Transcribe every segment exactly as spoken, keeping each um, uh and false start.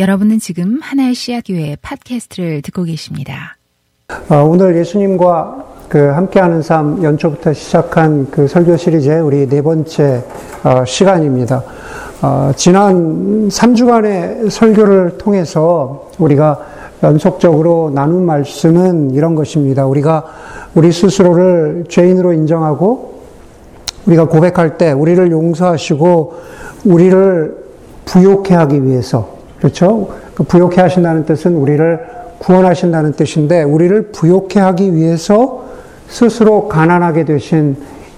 여러분은 지금 하나의 씨앗교회 팟캐스트를 듣고 계십니다. 오늘 예수님과 그 함께하는 삶 연초부터 시작한 그 설교 시리즈의 우리 네 번째 시간입니다. 지난 삼 주간의 설교를 통해서 우리가 연속적으로 나눈 말씀은 이런 것입니다. 우리가 우리 스스로를 죄인으로 인정하고 우리가 고백할 때 우리를 용서하시고 우리를 부요케 하기 위해서, 그렇죠? 부요케 하신다는 뜻은 우리를 구원하신다는 뜻인데, 우리를 부요케 하기 위해서 스스로 가난하게 되신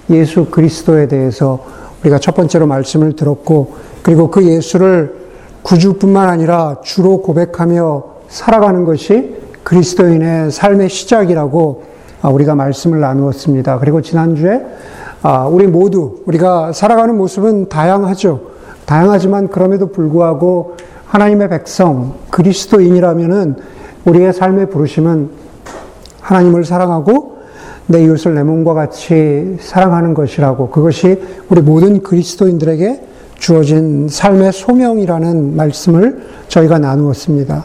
예수 그리스도에 대해서 우리가 첫 번째로 말씀을 들었고, 그리고 그 예수를 구주뿐만 아니라 주로 고백하며 살아가는 것이 그리스도인의 삶의 시작이라고 우리가 말씀을 나누었습니다. 그리고 지난주에 우리 모두 우리가 살아가는 모습은 다양하죠. 다양하지만 그럼에도 불구하고 하나님의 백성, 그리스도인이라면은 우리의 삶의 부르심은 하나님을 사랑하고 내 이웃을 내 몸과 같이 사랑하는 것이라고, 그것이 우리 모든 그리스도인들에게 주어진 삶의 소명이라는 말씀을 저희가 나누었습니다.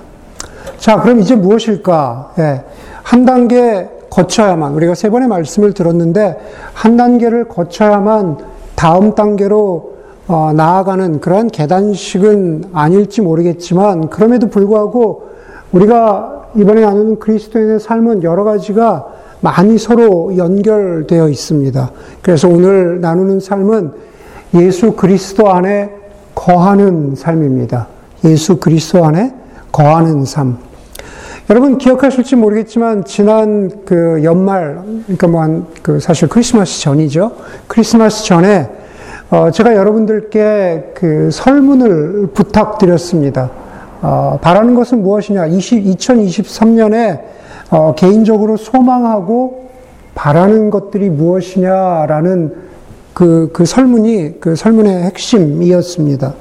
자, 그럼 이제 무엇일까? 예, 한 단계 거쳐야만, 우리가 세 번의 말씀을 들었는데 한 단계를 거쳐야만 다음 단계로 어, 나아가는 그런 계단식은 아닐지 모르겠지만, 그럼에도 불구하고 우리가 이번에 나누는 그리스도인의 삶은 여러 가지가 많이 서로 연결되어 있습니다. 그래서 오늘 나누는 삶은 예수 그리스도 안에 거하는 삶입니다. 예수 그리스도 안에 거하는 삶. 여러분 기억하실지 모르겠지만 지난 그 연말, 그러니까 뭐 한 그 사실 크리스마스 전이죠. 크리스마스 전에 어 제가 여러분들께 그 설문을 부탁드렸습니다. 어 바라는 것은 무엇이냐? 이천이십삼 년에 어 개인적으로 소망하고 바라는 것들이 무엇이냐라는 그 그 설문이 그 설문의 핵심이었습니다.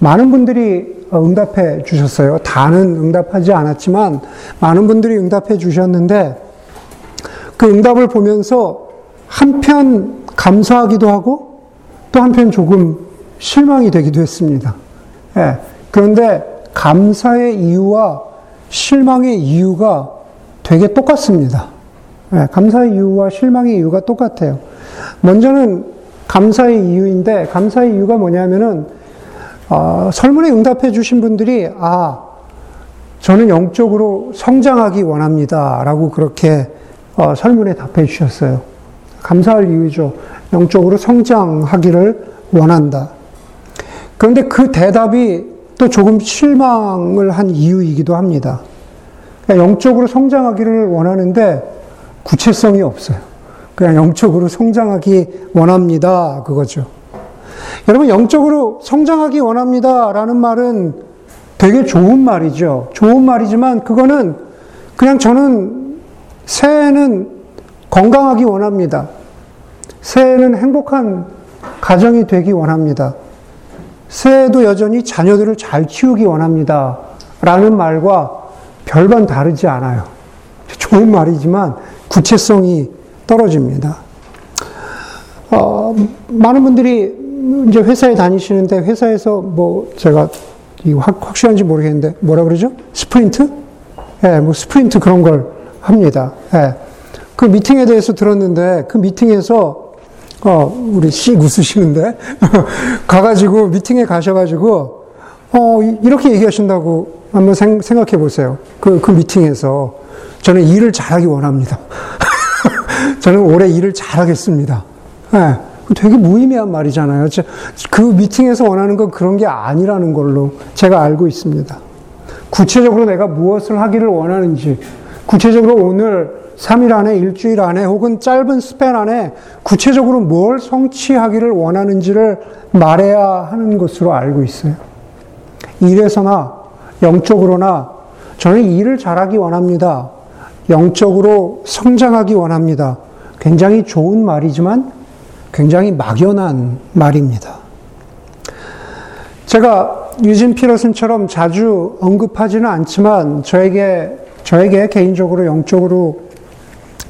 많은 분들이 응답해 주셨어요. 다는 응답하지 않았지만 많은 분들이 응답해 주셨는데, 그 응답을 보면서 한편 감사하기도 하고 또 한편 조금 실망이 되기도 했습니다. 예. 그런데 감사의 이유와 실망의 이유가 되게 똑같습니다. 예. 감사의 이유와 실망의 이유가 똑같아요. 먼저는 감사의 이유인데, 감사의 이유가 뭐냐면은 어, 설문에 응답해 주신 분들이 아, 저는 영적으로 성장하기 원합니다 라고 그렇게 어, 설문에 답해 주셨어요. 감사할 이유죠. 영적으로 성장하기를 원한다. 그런데 그 대답이 또 조금 실망을 한 이유이기도 합니다. 그냥 영적으로 성장하기를 원하는데 구체성이 없어요. 그냥 영적으로 성장하기 원합니다, 그거죠. 여러분, 영적으로 성장하기 원합니다 라는 말은 되게 좋은 말이죠. 좋은 말이지만 그거는 그냥 저는 새해에는 건강하기 원합니다. 새해에는 행복한 가정이 되기 원합니다. 새해에도 여전히 자녀들을 잘 키우기 원합니다 라는 말과 별반 다르지 않아요. 좋은 말이지만 구체성이 떨어집니다. 어, 많은 분들이 이제 회사에 다니시는데, 회사에서 뭐, 제가, 이거 확실한지 모르겠는데, 뭐라 그러죠? 스프린트? 예, 네, 뭐, 스프린트 그런 걸 합니다. 예. 네. 그 미팅에 대해서 들었는데, 그 미팅에서, 어, 우리 씩 웃으시는데, 가가지고, 미팅에 가셔가지고, 어, 이렇게 얘기하신다고 한번 생각해 보세요. 그, 그 미팅에서. 저는 일을 잘하기 원합니다. 저는 올해 일을 잘하겠습니다. 예. 네. 되게 무의미한 말이잖아요. 그 미팅에서 원하는 건 그런 게 아니라는 걸로 제가 알고 있습니다. 구체적으로 내가 무엇을 하기를 원하는지, 구체적으로 오늘 삼 일 안에, 일주일 안에, 혹은 짧은 스팬 안에 구체적으로 뭘 성취하기를 원하는지를 말해야 하는 것으로 알고 있어요. 일에서나 영적으로나 저는 일을 잘하기 원합니다. 영적으로 성장하기 원합니다. 굉장히 좋은 말이지만 굉장히 막연한 말입니다. 제가 유진 피터슨처럼 자주 언급하지는 않지만 저에게 저에게 개인적으로 영적으로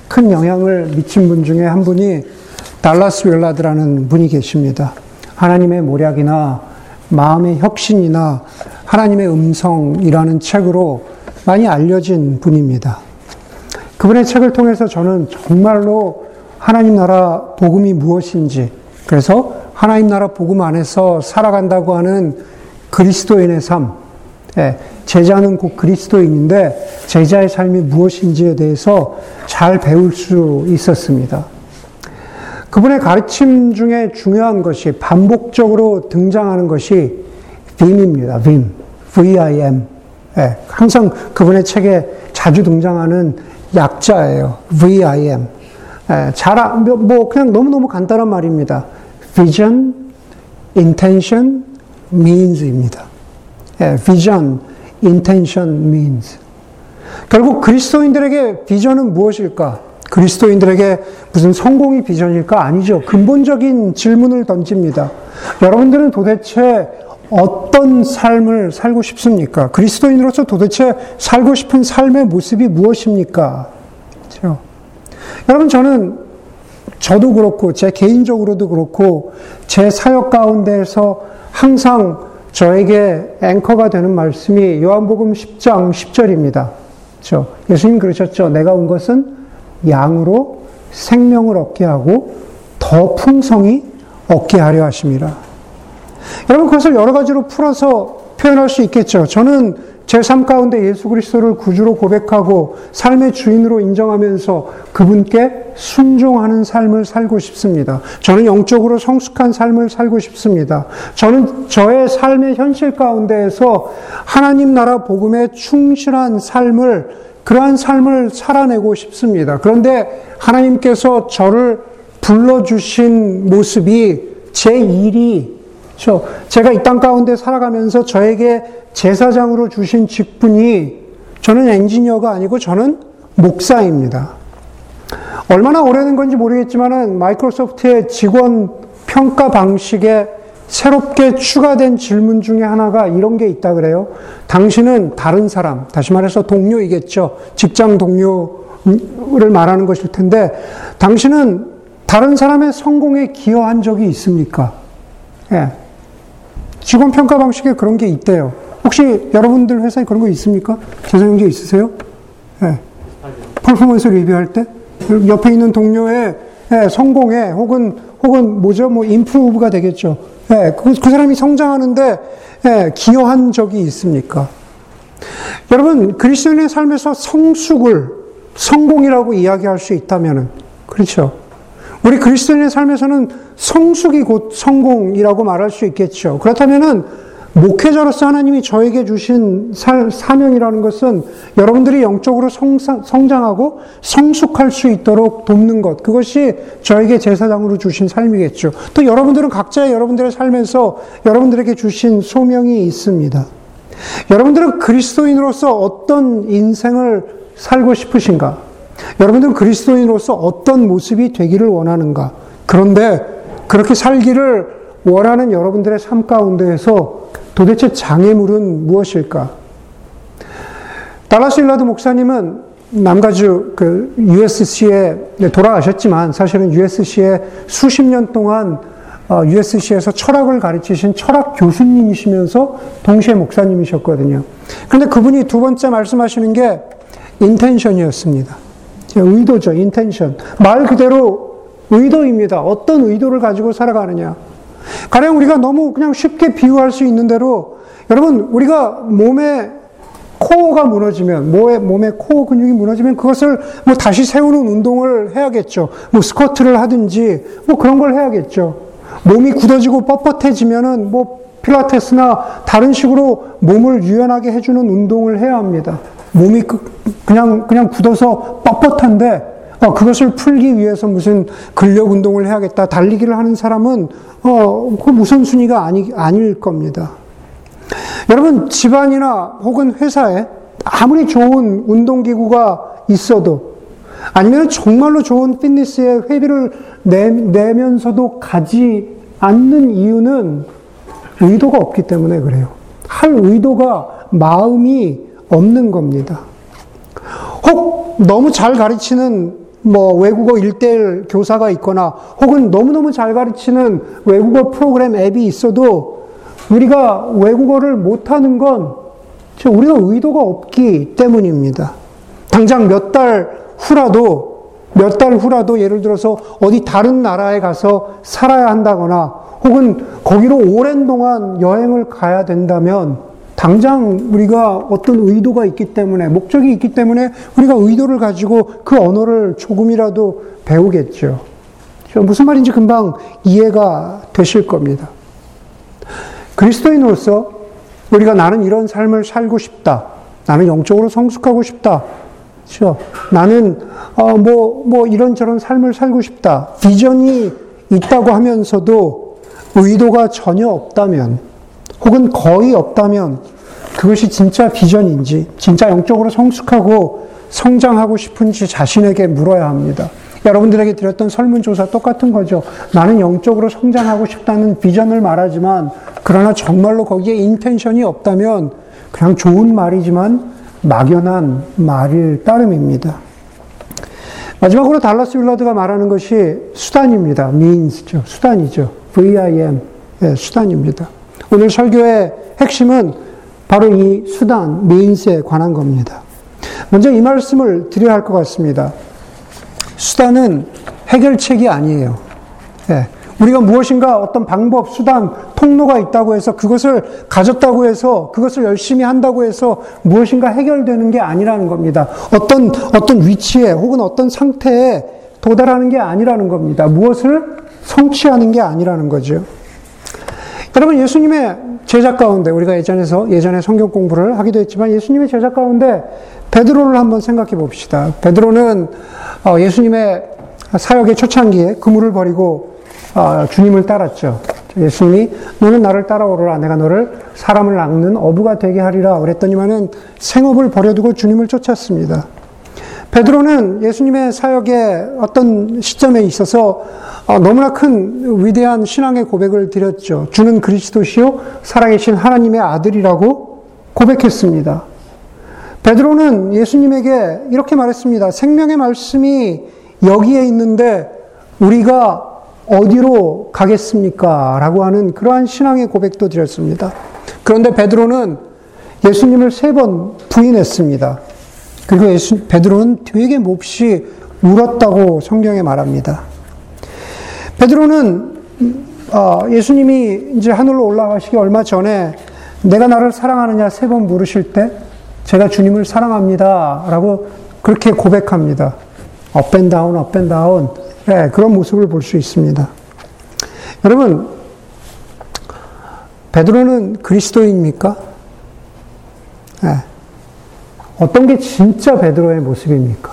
큰 영향을 미친 분 중에 한 분이 달라스 윌라드라는 분이 계십니다. 하나님의 모략이나 마음의 혁신이나 하나님의 음성이라는 책으로 많이 알려진 분입니다. 그분의 책을 통해서 저는 정말로 하나님 나라 복음이 무엇인지, 그래서 하나님 나라 복음 안에서 살아간다고 하는 그리스도인의 삶, 제자는 곧 그리스도인인데 제자의 삶이 무엇인지에 대해서 잘 배울 수 있었습니다. 그분의 가르침 중에 중요한 것이 반복적으로 등장하는 것이 빔입니다. 빔, 브이아이엠. 예, 항상 그분의 책에 자주 등장하는 약자예요. 브이아이엠. 예, 잘, 뭐 그냥 너무너무 간단한 말입니다. Vision, Intention, Means입니다. 예, Vision, Intention, Means. 결국 그리스도인들에게 비전은 무엇일까? 그리스도인들에게 무슨 성공이 비전일까? 아니죠. 근본적인 질문을 던집니다. 여러분들은 도대체 어떤 삶을 살고 싶습니까? 그리스도인으로서 도대체 살고 싶은 삶의 모습이 무엇입니까? 그렇죠? 여러분, 저는 저도 그렇고 제 개인적으로도 그렇고 제 사역 가운데에서 항상 저에게 앵커가 되는 말씀이 요한복음 십 장 십 절입니다. 그렇죠? 예수님 그러셨죠. 내가 온 것은 양으로 생명을 얻게 하고 더 풍성히 얻게 하려 하심이라. 여러분, 그것을 여러 가지로 풀어서 표현할 수 있겠죠. 저는 제 삶 가운데 예수 그리스도를 구주로 고백하고 삶의 주인으로 인정하면서 그분께 순종하는 삶을 살고 싶습니다. 저는 영적으로 성숙한 삶을 살고 싶습니다. 저는 저의 삶의 현실 가운데에서 하나님 나라 복음에 충실한 삶을, 그러한 삶을 살아내고 싶습니다. 그런데 하나님께서 저를 불러주신 모습이 제 일이, 제가 이 땅 가운데 살아가면서 저에게 제사장으로 주신 직분이, 저는 엔지니어가 아니고 저는 목사입니다. 얼마나 오래된 건지 모르겠지만 마이크로소프트의 직원 평가 방식에 새롭게 추가된 질문 중에 하나가 이런 게 있다 그래요. 당신은 다른 사람, 다시 말해서 동료이겠죠. 직장 동료를 말하는 것일 텐데, 당신은 다른 사람의 성공에 기여한 적이 있습니까? 예. 직원 평가 방식에 그런 게 있대요. 혹시 여러분들 회사에 그런 거 있습니까? 재정인 게 있으세요? 예. 퍼포먼스 리뷰할 때? 옆에 있는 동료의 예, 성공에 혹은, 혹은 뭐죠? 뭐, 임프루브가 되겠죠. 예, 그, 그 사람이 성장하는데, 예, 기여한 적이 있습니까? 여러분, 그리스도인의 삶에서 성숙을 성공이라고 이야기할 수 있다면은, 그렇죠. 우리 그리스도인의 삶에서는 성숙이 곧 성공이라고 말할 수 있겠죠. 그렇다면은, 목회자로서 하나님이 저에게 주신 사, 사명이라는 것은 여러분들이 영적으로 성상, 성장하고 성숙할 수 있도록 돕는 것, 그것이 저에게 제사장으로 주신 삶이겠죠. 또 여러분들은 각자의 여러분들의 삶에서 여러분들에게 주신 소명이 있습니다. 여러분들은 그리스도인으로서 어떤 인생을 살고 싶으신가? 여러분들은 그리스도인으로서 어떤 모습이 되기를 원하는가? 그런데 그렇게 살기를 원하는 여러분들의 삶 가운데에서 도대체 장애물은 무엇일까? 달라스 윌라드 목사님은 남가주 그 유에스씨에 돌아가셨지만, 사실은 유에스씨에 수십 년 동안 유에스씨에서 철학을 가르치신 철학 교수님이시면서 동시에 목사님이셨거든요. 그런데 그분이 두 번째 말씀하시는 게 인텐션이었습니다. 의도죠, 인텐션. 말 그대로 의도입니다. 어떤 의도를 가지고 살아가느냐. 가령 우리가 너무 그냥 쉽게 비유할 수 있는 대로, 여러분, 우리가 몸에 코어가 무너지면, 몸에, 몸에 코어 근육이 무너지면 그것을 뭐 다시 세우는 운동을 해야겠죠. 뭐 스쿼트를 하든지 뭐 그런 걸 해야겠죠. 몸이 굳어지고 뻣뻣해지면은 뭐 필라테스나 다른 식으로 몸을 유연하게 해주는 운동을 해야 합니다. 몸이 그, 그냥, 그냥 굳어서 뻣뻣한데, 어, 그것을 풀기 위해서 무슨 근력 운동을 해야겠다, 달리기를 하는 사람은, 어, 그 우선순위가 아니, 아닐 겁니다. 여러분, 집안이나 혹은 회사에 아무리 좋은 운동기구가 있어도, 아니면 정말로 좋은 피트니스에 회비를 내, 내면서도 가지 않는 이유는 의도가 없기 때문에 그래요. 할 의도가, 마음이 없는 겁니다. 혹 너무 잘 가르치는 뭐 외국어 일대일 교사가 있거나, 혹은 너무너무 잘 가르치는 외국어 프로그램 앱이 있어도 우리가 외국어를 못하는 건 우리가 의도가 없기 때문입니다. 당장 몇 달 후라도, 몇 달 후라도 예를 들어서 어디 다른 나라에 가서 살아야 한다거나 혹은 거기로 오랜 동안 여행을 가야 된다면 당장 우리가 어떤 의도가 있기 때문에, 목적이 있기 때문에 우리가 의도를 가지고 그 언어를 조금이라도 배우겠죠. 무슨 말인지 금방 이해가 되실 겁니다. 그리스도인으로서 우리가 나는 이런 삶을 살고 싶다. 나는 영적으로 성숙하고 싶다. 그렇죠? 나는 어 뭐 뭐 이런저런 삶을 살고 싶다. 비전이 있다고 하면서도 의도가 전혀 없다면, 혹은 거의 없다면 그것이 진짜 비전인지, 진짜 영적으로 성숙하고 성장하고 싶은지 자신에게 물어야 합니다. 여러분들에게 드렸던 설문조사 똑같은 거죠. 나는 영적으로 성장하고 싶다는 비전을 말하지만, 그러나 정말로 거기에 인텐션이 없다면 그냥 좋은 말이지만 막연한 말일 따름입니다. 마지막으로 달라스 윌라드가 말하는 것이 수단입니다. means죠. 수단이죠. 브이아이엠. 예, 수단입니다. 오늘 설교의 핵심은 바로 이 수단, means에 관한 겁니다. 먼저 이 말씀을 드려야 할 것 같습니다. 수단은 해결책이 아니에요. 예. 우리가 무엇인가 어떤 방법, 수단, 통로가 있다고 해서 그것을 가졌다고 해서 그것을 열심히 한다고 해서 무엇인가 해결되는 게 아니라는 겁니다. 어떤, 어떤 위치에 혹은 어떤 상태에 도달하는 게 아니라는 겁니다. 무엇을 성취하는 게 아니라는 거죠. 여러분, 예수님의 제자 가운데, 우리가 예전에서, 예전에 성경 공부를 하기도 했지만 예수님의 제자 가운데 베드로를 한번 생각해 봅시다. 베드로는 예수님의 사역의 초창기에 그물을 버리고 주님을 따랐죠. 예수님이 너는 나를 따라오라, 내가 너를 사람을 낚는 어부가 되게 하리라 그랬더니만은 생업을 버려두고 주님을 쫓았습니다. 베드로는 예수님의 사역의 어떤 시점에 있어서 너무나 큰 위대한 신앙의 고백을 드렸죠. 주는 그리스도시요 살아계신 하나님의 아들이라고 고백했습니다. 베드로는 예수님에게 이렇게 말했습니다. 생명의 말씀이 여기에 있는데 우리가 어디로 가겠습니까? 라고 하는 그러한 신앙의 고백도 드렸습니다. 그런데 베드로는 예수님을 세 번 부인했습니다. 그리고 예수, 베드로는 되게 몹시 울었다고 성경에 말합니다. 베드로는 예수님이 이제 하늘로 올라가시기 얼마 전에 내가 나를 사랑하느냐 세 번 물으실 때 제가 주님을 사랑합니다 라고 그렇게 고백합니다. 업 앤 다운, 업 앤 다운. 네, 그런 모습을 볼 수 있습니다. 여러분, 베드로는 그리스도입니까? 네. 어떤 게 진짜 베드로의 모습입니까?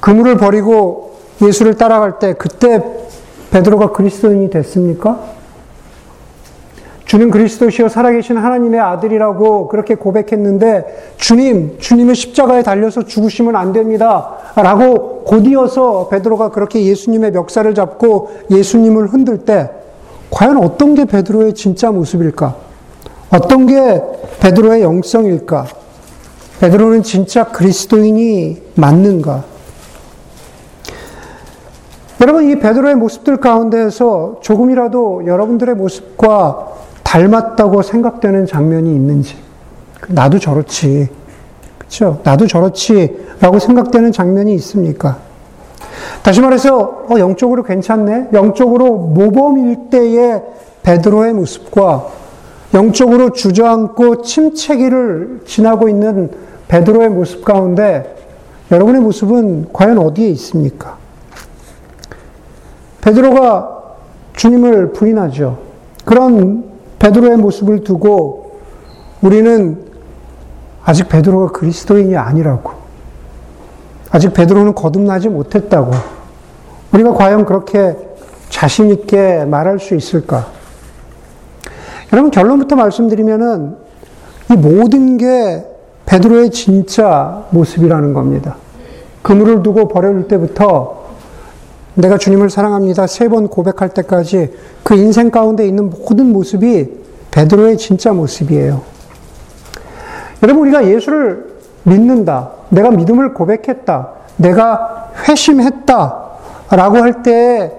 그물을 버리고 예수를 따라갈 때 그때 베드로가 그리스도인이 됐습니까? 주는 그리스도시요 살아계신 하나님의 아들이라고 그렇게 고백했는데 주님, 주님의 십자가에 달려서 죽으시면 안 됩니다 라고 곧이어서 베드로가 그렇게 예수님의 멱살을 잡고 예수님을 흔들 때 과연 어떤 게 베드로의 진짜 모습일까? 어떤 게 베드로의 영성일까? 베드로는 진짜 그리스도인이 맞는가? 여러분, 이 베드로의 모습들 가운데에서 조금이라도 여러분들의 모습과 닮았다고 생각되는 장면이 있는지, 나도 저렇지, 그렇죠? 나도 저렇지라고 생각되는 장면이 있습니까? 다시 말해서 어, 영적으로 괜찮네, 영적으로 모범일 때의 베드로의 모습과 영적으로 주저앉고 침체기를 지나고 있는 베드로의 모습 가운데 여러분의 모습은 과연 어디에 있습니까? 베드로가 주님을 부인하죠. 그런 베드로의 모습을 두고 우리는 아직 베드로가 그리스도인이 아니라고, 아직 베드로는 거듭나지 못했다고 우리가 과연 그렇게 자신 있게 말할 수 있을까? 여러분, 결론부터 말씀드리면은 이 모든 게 베드로의 진짜 모습이라는 겁니다. 그물을 두고 버려줄 때부터 내가 주님을 사랑합니다 세 번 고백할 때까지 그 인생 가운데 있는 모든 모습이 베드로의 진짜 모습이에요. 여러분, 우리가 예수를 믿는다, 내가 믿음을 고백했다, 내가 회심했다 라고 할 때의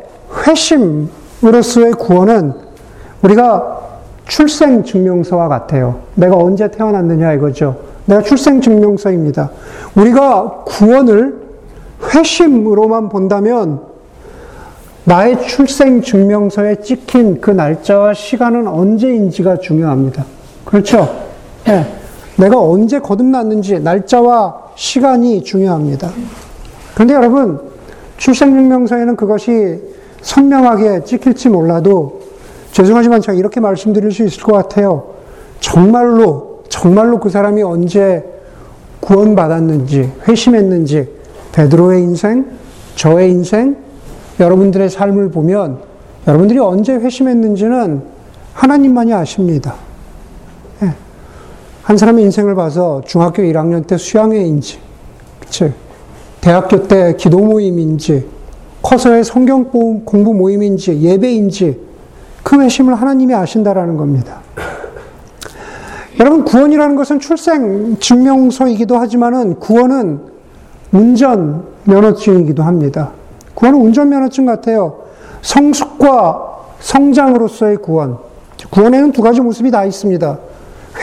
회심으로서의 구원은 우리가 출생증명서와 같아요. 내가 언제 태어났느냐 이거죠. 내가 출생증명서입니다. 우리가 구원을 회심으로만 본다면 나의 출생증명서에 찍힌 그 날짜와 시간은 언제인지가 중요합니다. 그렇죠? 네. 내가 언제 거듭났는지 날짜와 시간이 중요합니다. 그런데 여러분, 출생증명서에는 그것이 선명하게 찍힐지 몰라도 죄송하지만 제가 이렇게 말씀드릴 수 있을 것 같아요. 정말로 정말로 그 사람이 언제 구원받았는지, 회심했는지 베드로의 인생, 저의 인생, 여러분들의 삶을 보면 여러분들이 언제 회심했는지는 하나님만이 아십니다. 예. 한 사람의 인생을 봐서 중학교 일 학년 때 수양회인지, 그치? 대학교 때 기도 모임인지, 커서의 성경 공부 모임인지, 예배인지 그 회심을 하나님이 아신다라는 겁니다. 여러분, 구원이라는 것은 출생 증명서이기도 하지만은 구원은 운전 면허증이기도 합니다. 구원은 운전 면허증 같아요. 성숙과 성장으로서의 구원. 구원에는 두 가지 모습이 다 있습니다.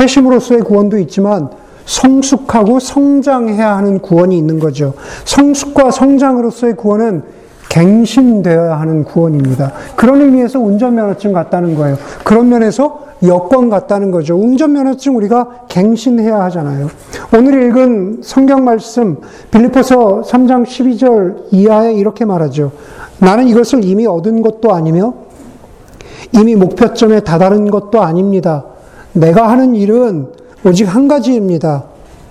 회심으로서의 구원도 있지만 성숙하고 성장해야 하는 구원이 있는 거죠. 성숙과 성장으로서의 구원은 갱신되어야 하는 구원입니다. 그런 의미에서 운전면허증 같다는 거예요. 그런 면에서 여권 같다는 거죠. 운전면허증 우리가 갱신해야 하잖아요. 오늘 읽은 성경 말씀 빌립보서 삼 장 십이 절 이하에 이렇게 말하죠. 나는 이것을 이미 얻은 것도 아니며 이미 목표점에 다다른 것도 아닙니다. 내가 하는 일은 오직 한 가지입니다.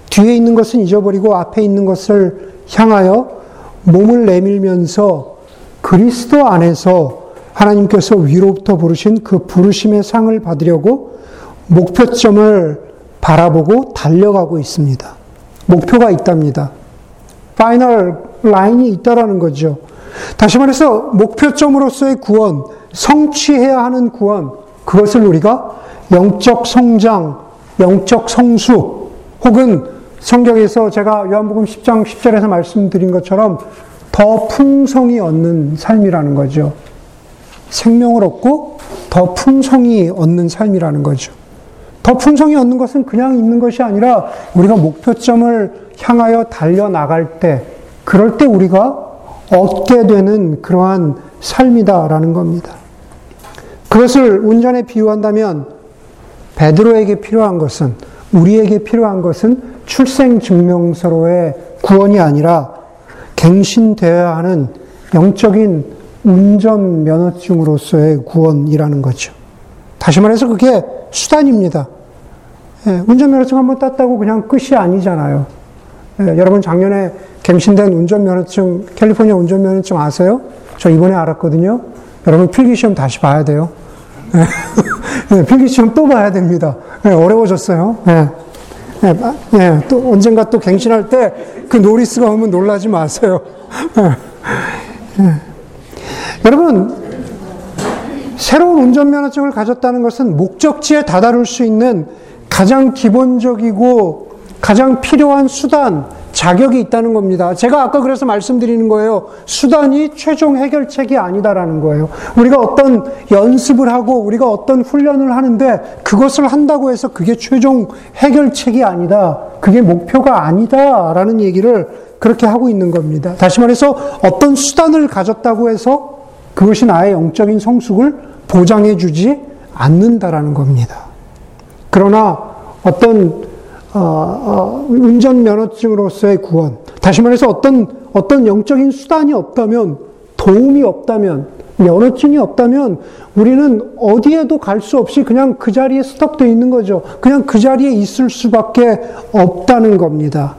뒤에 있는 것은 잊어버리고 앞에 있는 것을 향하여 몸을 내밀면서 그리스도 안에서 하나님께서 위로부터 부르신 그 부르심의 상을 받으려고 목표점을 바라보고 달려가고 있습니다. 목표가 있답니다. 파이널 라인이 있다라는 거죠. 다시 말해서 목표점으로서의 구원, 성취해야 하는 구원, 그것을 우리가 영적 성장, 영적 성수, 혹은 성경에서 제가 요한복음 십 장 십 절에서 말씀드린 것처럼 더 풍성히 얻는 삶이라는 거죠. 생명을 얻고 더 풍성히 얻는 삶이라는 거죠. 더 풍성히 얻는 것은 그냥 있는 것이 아니라 우리가 목표점을 향하여 달려나갈 때, 그럴 때 우리가 얻게 되는 그러한 삶이다라는 겁니다. 그것을 운전에 비유한다면 베드로에게 필요한 것은, 우리에게 필요한 것은 출생증명서로의 구원이 아니라 갱신되어야 하는 영적인 운전면허증으로서의 구원이라는 거죠. 다시 말해서 그게 수단입니다. 예, 운전면허증 한번 땄다고 그냥 끝이 아니잖아요. 예, 여러분 작년에 갱신된 운전면허증, 캘리포니아 운전면허증 아세요? 저 이번에 알았거든요. 여러분 필기시험 다시 봐야 돼요. 예, 필기시험 또 봐야 됩니다. 예, 어려워졌어요. 예. 예, 예, 또 언젠가 또 갱신할 때 그 노리스가 오면 놀라지 마세요. 예, 예. 여러분, 새로운 운전면허증을 가졌다는 것은 목적지에 다다를 수 있는 가장 기본적이고 가장 필요한 수단, 자격이 있다는 겁니다. 제가 아까 그래서 말씀드리는 거예요. 수단이 최종 해결책이 아니다라는 거예요. 우리가 어떤 연습을 하고 우리가 어떤 훈련을 하는데 그것을 한다고 해서 그게 최종 해결책이 아니다, 그게 목표가 아니다라는 얘기를 그렇게 하고 있는 겁니다. 다시 말해서 어떤 수단을 가졌다고 해서 그것이 나의 영적인 성숙을 보장해 주지 않는다라는 겁니다. 그러나 어떤 어, 어, 운전면허증으로서의 구원, 다시 말해서 어떤 어떤 영적인 수단이 없다면, 도움이 없다면, 면허증이 없다면 우리는 어디에도 갈 수 없이 그냥 그 자리에 스톱되어 있는 거죠. 그냥 그 자리에 있을 수밖에 없다는 겁니다.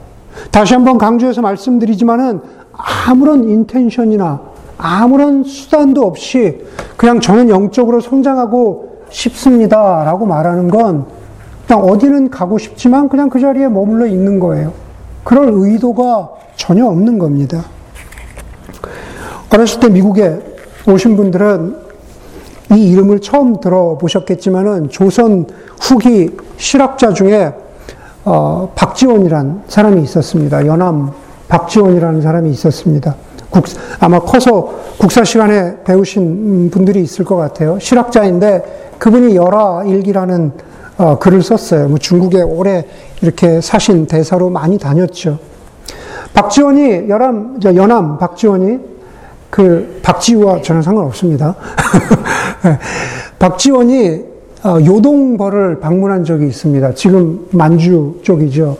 다시 한번 강조해서 말씀드리지만은 아무런 인텐션이나 아무런 수단도 없이 그냥 저는 영적으로 성장하고 싶습니다라고 말하는 건 그냥 어디는 가고 싶지만 그냥 그 자리에 머물러 있는 거예요. 그럴 의도가 전혀 없는 겁니다. 어렸을 때 미국에 오신 분들은 이 이름을 처음 들어보셨겠지만은 조선 후기 실학자 중에 어, 박지원이라는 사람이 있었습니다. 연암 박지원이라는 사람이 있었습니다. 국, 아마 커서 국사 시간에 배우신 분들이 있을 것 같아요. 실학자인데 그분이 열하일기라는 어, 글을 썼어요. 뭐 중국에 오래 이렇게 사신 대사로 많이 다녔죠. 박지원이 열암, 연암 박지원이 그 박지우와 전혀 상관없습니다. 박지원이 요동벌을 방문한 적이 있습니다. 지금 만주 쪽이죠.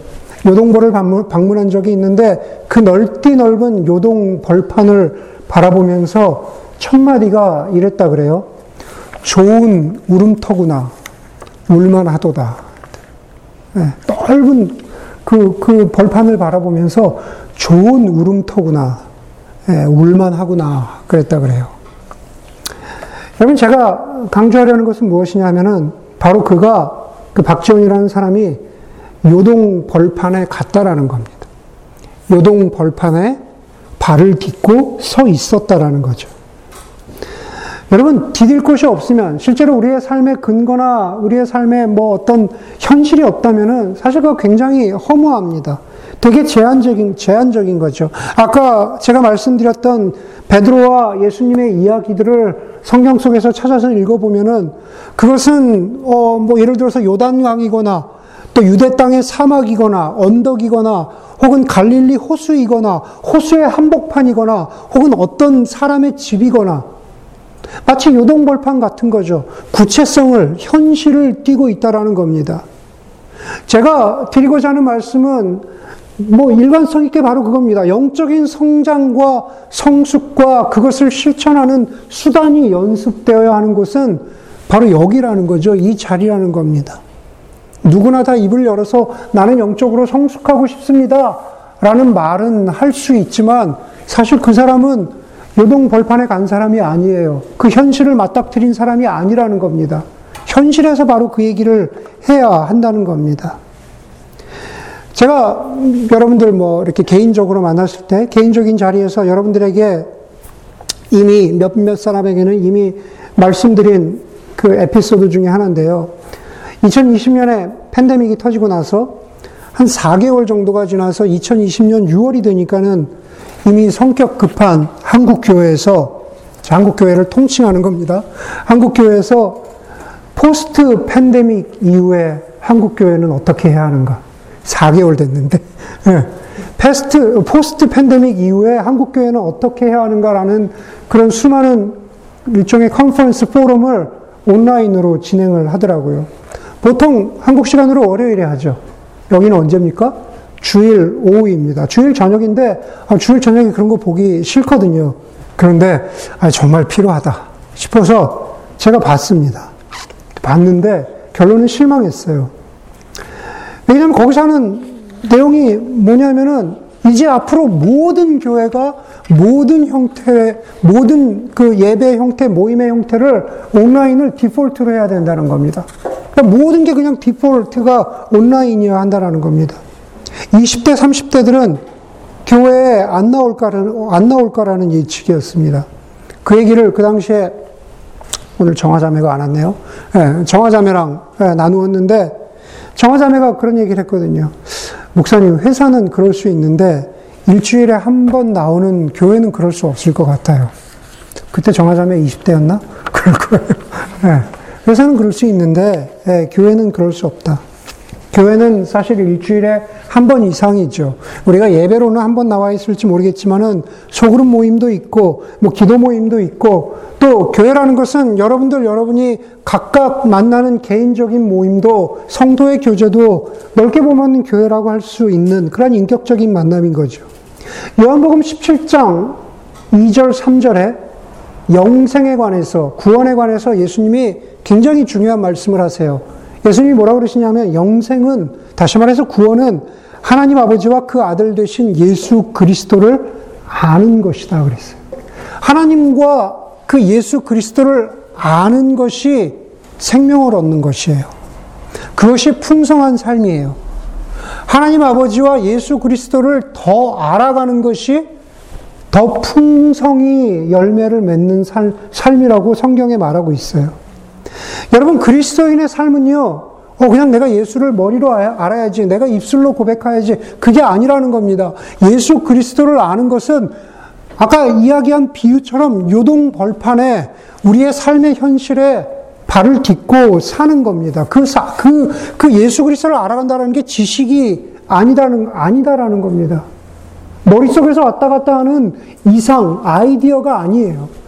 요동벌을 방문한 적이 있는데 그 넓디 넓은 요동벌판을 바라보면서 첫 마디가 이랬다 그래요. 좋은 울음터구나. 울만 하도다. 네, 넓은 그, 그 벌판을 바라보면서 좋은 울음터구나. 네, 울만 하구나. 그랬다 그래요. 여러분, 제가 강조하려는 것은 무엇이냐 하면은 바로 그가, 그 박지원이라는 사람이 요동 벌판에 갔다라는 겁니다. 요동 벌판에 발을 딛고 서 있었다라는 거죠. 여러분, 디딜 곳이 없으면, 실제로 우리의 삶의 근거나 우리의 삶의 뭐 어떤 현실이 없다면은 사실 그거 굉장히 허무합니다. 되게 제한적인, 제한적인 거죠. 아까 제가 말씀드렸던 베드로와 예수님의 이야기들을 성경 속에서 찾아서 읽어보면은 그것은, 어, 뭐 예를 들어서 요단강이거나 또 유대 땅의 사막이거나 언덕이거나 혹은 갈릴리 호수이거나 호수의 한복판이거나 혹은 어떤 사람의 집이거나 마치 요동벌판 같은 거죠. 구체성을, 현실을 띠고 있다라는 겁니다. 제가 드리고자 하는 말씀은 뭐 일관성 있게 바로 그겁니다. 영적인 성장과 성숙과 그것을 실천하는 수단이 연습되어야 하는 곳은 바로 여기라는 거죠. 이 자리라는 겁니다. 누구나 다 입을 열어서 나는 영적으로 성숙하고 싶습니다 라는 말은 할 수 있지만 사실 그 사람은 요동 벌판에 간 사람이 아니에요. 그 현실을 맞닥뜨린 사람이 아니라는 겁니다. 현실에서 바로 그 얘기를 해야 한다는 겁니다. 제가 여러분들 뭐 이렇게 개인적으로 만났을 때 개인적인 자리에서 여러분들에게 이미 몇몇 사람에게는 이미 말씀드린 그 에피소드 중에 하나인데요. 이천이십 년에 팬데믹이 터지고 나서 한 사 개월 정도가 지나서 이천이십 년 유월이 되니까는 이미 성격 급한 한국교회에서, 한국교회를 통칭하는 겁니다. 한국교회에서 포스트 팬데믹 이후에 한국교회는 어떻게 해야 하는가. 사 개월 됐는데. 패스트, 포스트 팬데믹 이후에 한국교회는 어떻게 해야 하는가라는 그런 수많은 일종의 컨퍼런스 포럼을 온라인으로 진행을 하더라고요. 보통 한국 시간으로 월요일에 하죠. 여기는 언제입니까? 주일 오후입니다. 주일 저녁인데, 아, 주일 저녁에 그런 거 보기 싫거든요. 그런데, 아, 정말 필요하다 싶어서 제가 봤습니다. 봤는데, 결론은 실망했어요. 왜냐면 거기서 하는 내용이 뭐냐면은, 이제 앞으로 모든 교회가 모든 형태의, 모든 그 예배 형태, 모임의 형태를 온라인을 디폴트로 해야 된다는 겁니다. 그러니까 모든 게 그냥 디폴트가 온라인이어야 한다는 겁니다. 이십 대, 삼십 대들은 교회에 안 나올까라는, 안 나올까라는 예측이었습니다. 그 얘기를 그 당시에, 오늘 정화자매가 안 왔네요. 예, 정화자매랑 예, 나누었는데, 정화자매가 그런 얘기를 했거든요. 목사님, 회사는 그럴 수 있는데, 일주일에 한 번 나오는 교회는 그럴 수 없을 것 같아요. 그때 정화자매 이십 대였나? 그럴 거예요. 예. 회사는 그럴 수 있는데 예, 교회는 그럴 수 없다. 교회는 사실 일주일에 한 번 이상이죠. 우리가 예배로는 한 번 나와 있을지 모르겠지만은 소그룹 모임도 있고 뭐 기도 모임도 있고 또 교회라는 것은 여러분들 여러분이 각각 만나는 개인적인 모임도 성도의 교제도 넓게 보면 교회라고 할 수 있는 그런 인격적인 만남인 거죠. 요한복음 십칠 장 이 절 삼 절에 영생에 관해서, 구원에 관해서 예수님이 굉장히 중요한 말씀을 하세요. 예수님이 뭐라고 그러시냐면 영생은, 다시 말해서 구원은 하나님 아버지와 그 아들 되신 예수 그리스도를 아는 것이다 그랬어요. 하나님과 그 예수 그리스도를 아는 것이 생명을 얻는 것이에요. 그것이 풍성한 삶이에요. 하나님 아버지와 예수 그리스도를 더 알아가는 것이 더 풍성히 열매를 맺는 살, 삶이라고 성경에 말하고 있어요. 여러분, 그리스도인의 삶은요, 어, 그냥 내가 예수를 머리로 알아야지, 내가 입술로 고백해야지, 그게 아니라는 겁니다. 예수 그리스도를 아는 것은 아까 이야기한 비유처럼 요동벌판에 우리의 삶의 현실에 발을 딛고 사는 겁니다. 그, 사, 그, 그 예수 그리스도를 알아간다는 게 지식이 아니다는, 아니다라는 겁니다. 머릿속에서 왔다 갔다 하는 이상, 아이디어가 아니에요.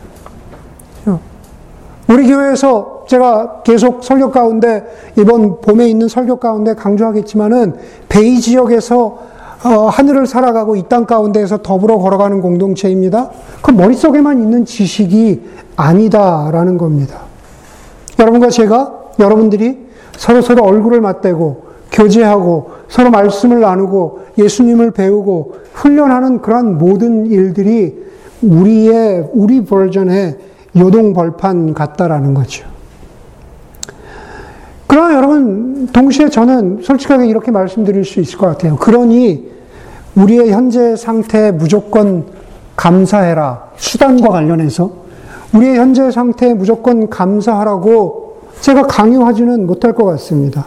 우리 교회에서 제가 계속 설교 가운데, 이번 봄에 있는 설교 가운데 강조하겠지만은, 베이 지역에서, 어, 하늘을 살아가고 이 땅 가운데에서 더불어 걸어가는 공동체입니다. 그 머릿속에만 있는 지식이 아니다라는 겁니다. 여러분과 제가, 여러분들이 서로서로 얼굴을 맞대고, 교제하고, 서로 말씀을 나누고, 예수님을 배우고, 훈련하는 그런 모든 일들이 우리의, 우리 버전의 요동벌판 같다라는 거죠. 그러나 여러분, 동시에 저는 솔직하게 이렇게 말씀드릴 수 있을 것 같아요. 그러니 우리의 현재 상태에 무조건 감사해라. 수단과 관련해서 우리의 현재 상태에 무조건 감사하라고 제가 강요하지는 못할 것 같습니다.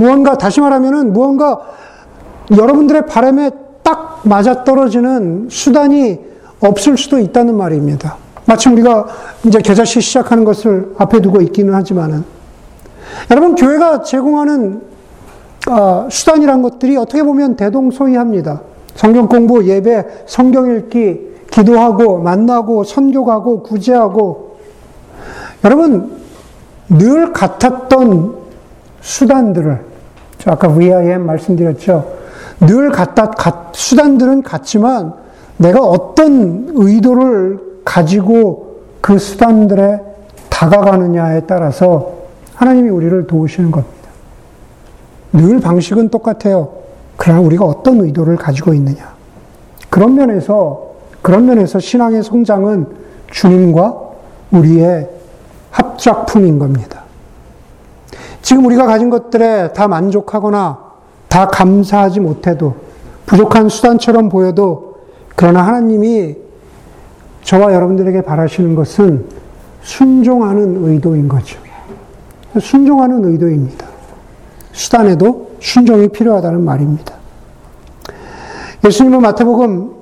무언가, 다시 말하면은 무언가 여러분들의 바람에 딱 맞아떨어지는 수단이 없을 수도 있다는 말입니다. 마침 우리가 이제 겨자씨 시작하는 것을 앞에 두고 있기는 하지만은, 여러분, 교회가 제공하는 어, 수단이란 것들이 어떻게 보면 대동소이합니다. 성경 공부, 예배, 성경 읽기, 기도하고, 만나고, 선교 가고, 구제하고, 여러분, 늘 같았던 수단들을, 저 아까 브이아이엠 말씀드렸죠. 늘 같다, 같, 수단들은 같지만 내가 어떤 의도를 가지고 그 수단들에 다가가느냐에 따라서 하나님이 우리를 도우시는 겁니다. 늘 방식은 똑같아요. 그러나 우리가 어떤 의도를 가지고 있느냐. 그런 면에서, 그런 면에서 신앙의 성장은 주님과 우리의 합작품인 겁니다. 지금 우리가 가진 것들에 다 만족하거나 다 감사하지 못해도, 부족한 수단처럼 보여도, 그러나 하나님이 저와 여러분들에게 바라시는 것은 순종하는 의도인 거죠. 순종하는 의도입니다. 수단에도 순종이 필요하다는 말입니다. 예수님은 마태복음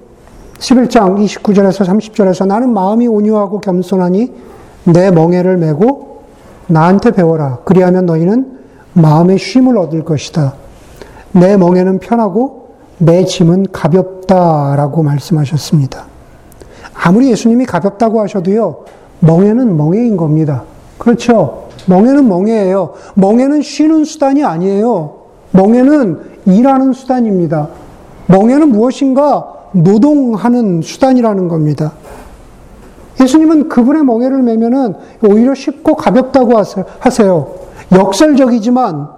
십일 장 이십구 절에서 삼십 절에서 나는 마음이 온유하고 겸손하니 내 멍에를 메고 나한테 배워라. 그리하면 너희는 마음의 쉼을 얻을 것이다. 내 멍에는 편하고 내 짐은 가볍다라고 말씀하셨습니다. 아무리 예수님이 가볍다고 하셔도요, 멍에는 멍에인 겁니다. 그렇죠? 멍에는 멍에예요. 멍에는 쉬는 수단이 아니에요. 멍에는 일하는 수단입니다. 멍에는 무엇인가 노동하는 수단이라는 겁니다. 예수님은 그분의 멍에를 메면은 오히려 쉽고 가볍다고 하세요. 역설적이지만,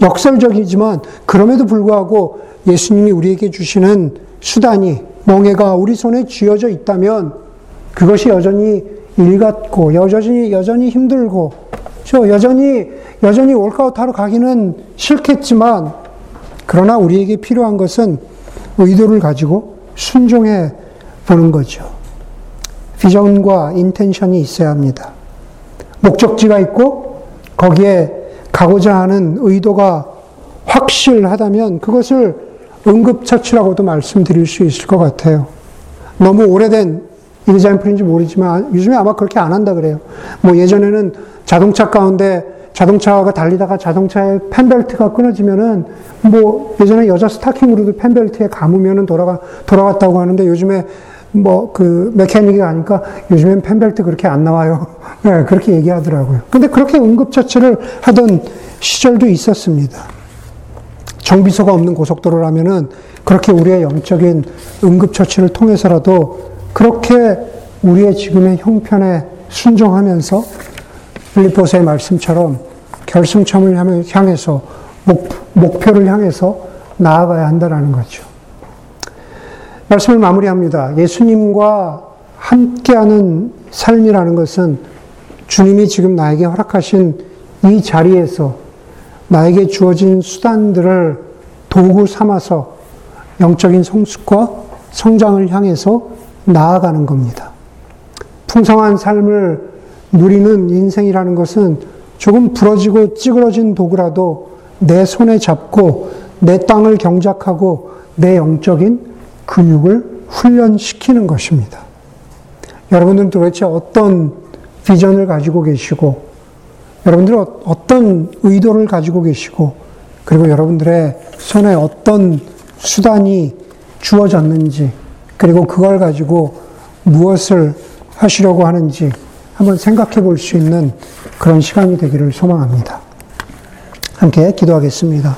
역설적이지만 그럼에도 불구하고 예수님이 우리에게 주시는 수단이, 멍에가 우리 손에 쥐어져 있다면 그것이 여전히 일 같고, 여전히, 여전히 힘들고, 저 여전히, 여전히 월크아웃 하러 가기는 싫겠지만, 그러나 우리에게 필요한 것은 의도를 가지고 순종해 보는 거죠. 비전과 인텐션이 있어야 합니다. 목적지가 있고, 거기에 가고자 하는 의도가 확실하다면 그것을 응급처치라고도 말씀드릴 수 있을 것 같아요. 너무 오래된 일자인풀인지 모르지만 요즘에 아마 그렇게 안 한다 그래요. 뭐 예전에는 자동차 가운데 자동차가 달리다가 자동차의 펜벨트가 끊어지면은, 뭐 예전에 여자 스타킹으로도 펜벨트에 감으면은 돌아가 돌아갔다고 하는데, 요즘에 뭐 그 메케닉이 가니까 요즘엔 펜벨트 그렇게 안 나와요. 네, 그렇게 얘기하더라고요. 근데 그렇게 응급처치를 하던 시절도 있었습니다. 정비소가 없는 고속도로라면은 그렇게 우리의 영적인 응급처치를 통해서라도 그렇게 우리의 지금의 형편에 순종하면서 빌립보서의 말씀처럼 결승점을 향해서, 목, 목표를 향해서 나아가야 한다는 거죠. 말씀을 마무리합니다. 예수님과 함께하는 삶이라는 것은 주님이 지금 나에게 허락하신 이 자리에서 나에게 주어진 수단들을 도구 삼아서 영적인 성숙과 성장을 향해서 나아가는 겁니다. 풍성한 삶을 누리는 인생이라는 것은 조금 부러지고 찌그러진 도구라도 내 손에 잡고 내 땅을 경작하고 내 영적인 근육을 훈련시키는 것입니다. 여러분들은 도대체 어떤 비전을 가지고 계시고, 여러분들은 어떤 의도를 가지고 계시고, 그리고 여러분들의 손에 어떤 수단이 주어졌는지, 그리고 그걸 가지고 무엇을 하시려고 하는지 한번 생각해 볼 수 있는 그런 시간이 되기를 소망합니다. 함께 기도하겠습니다.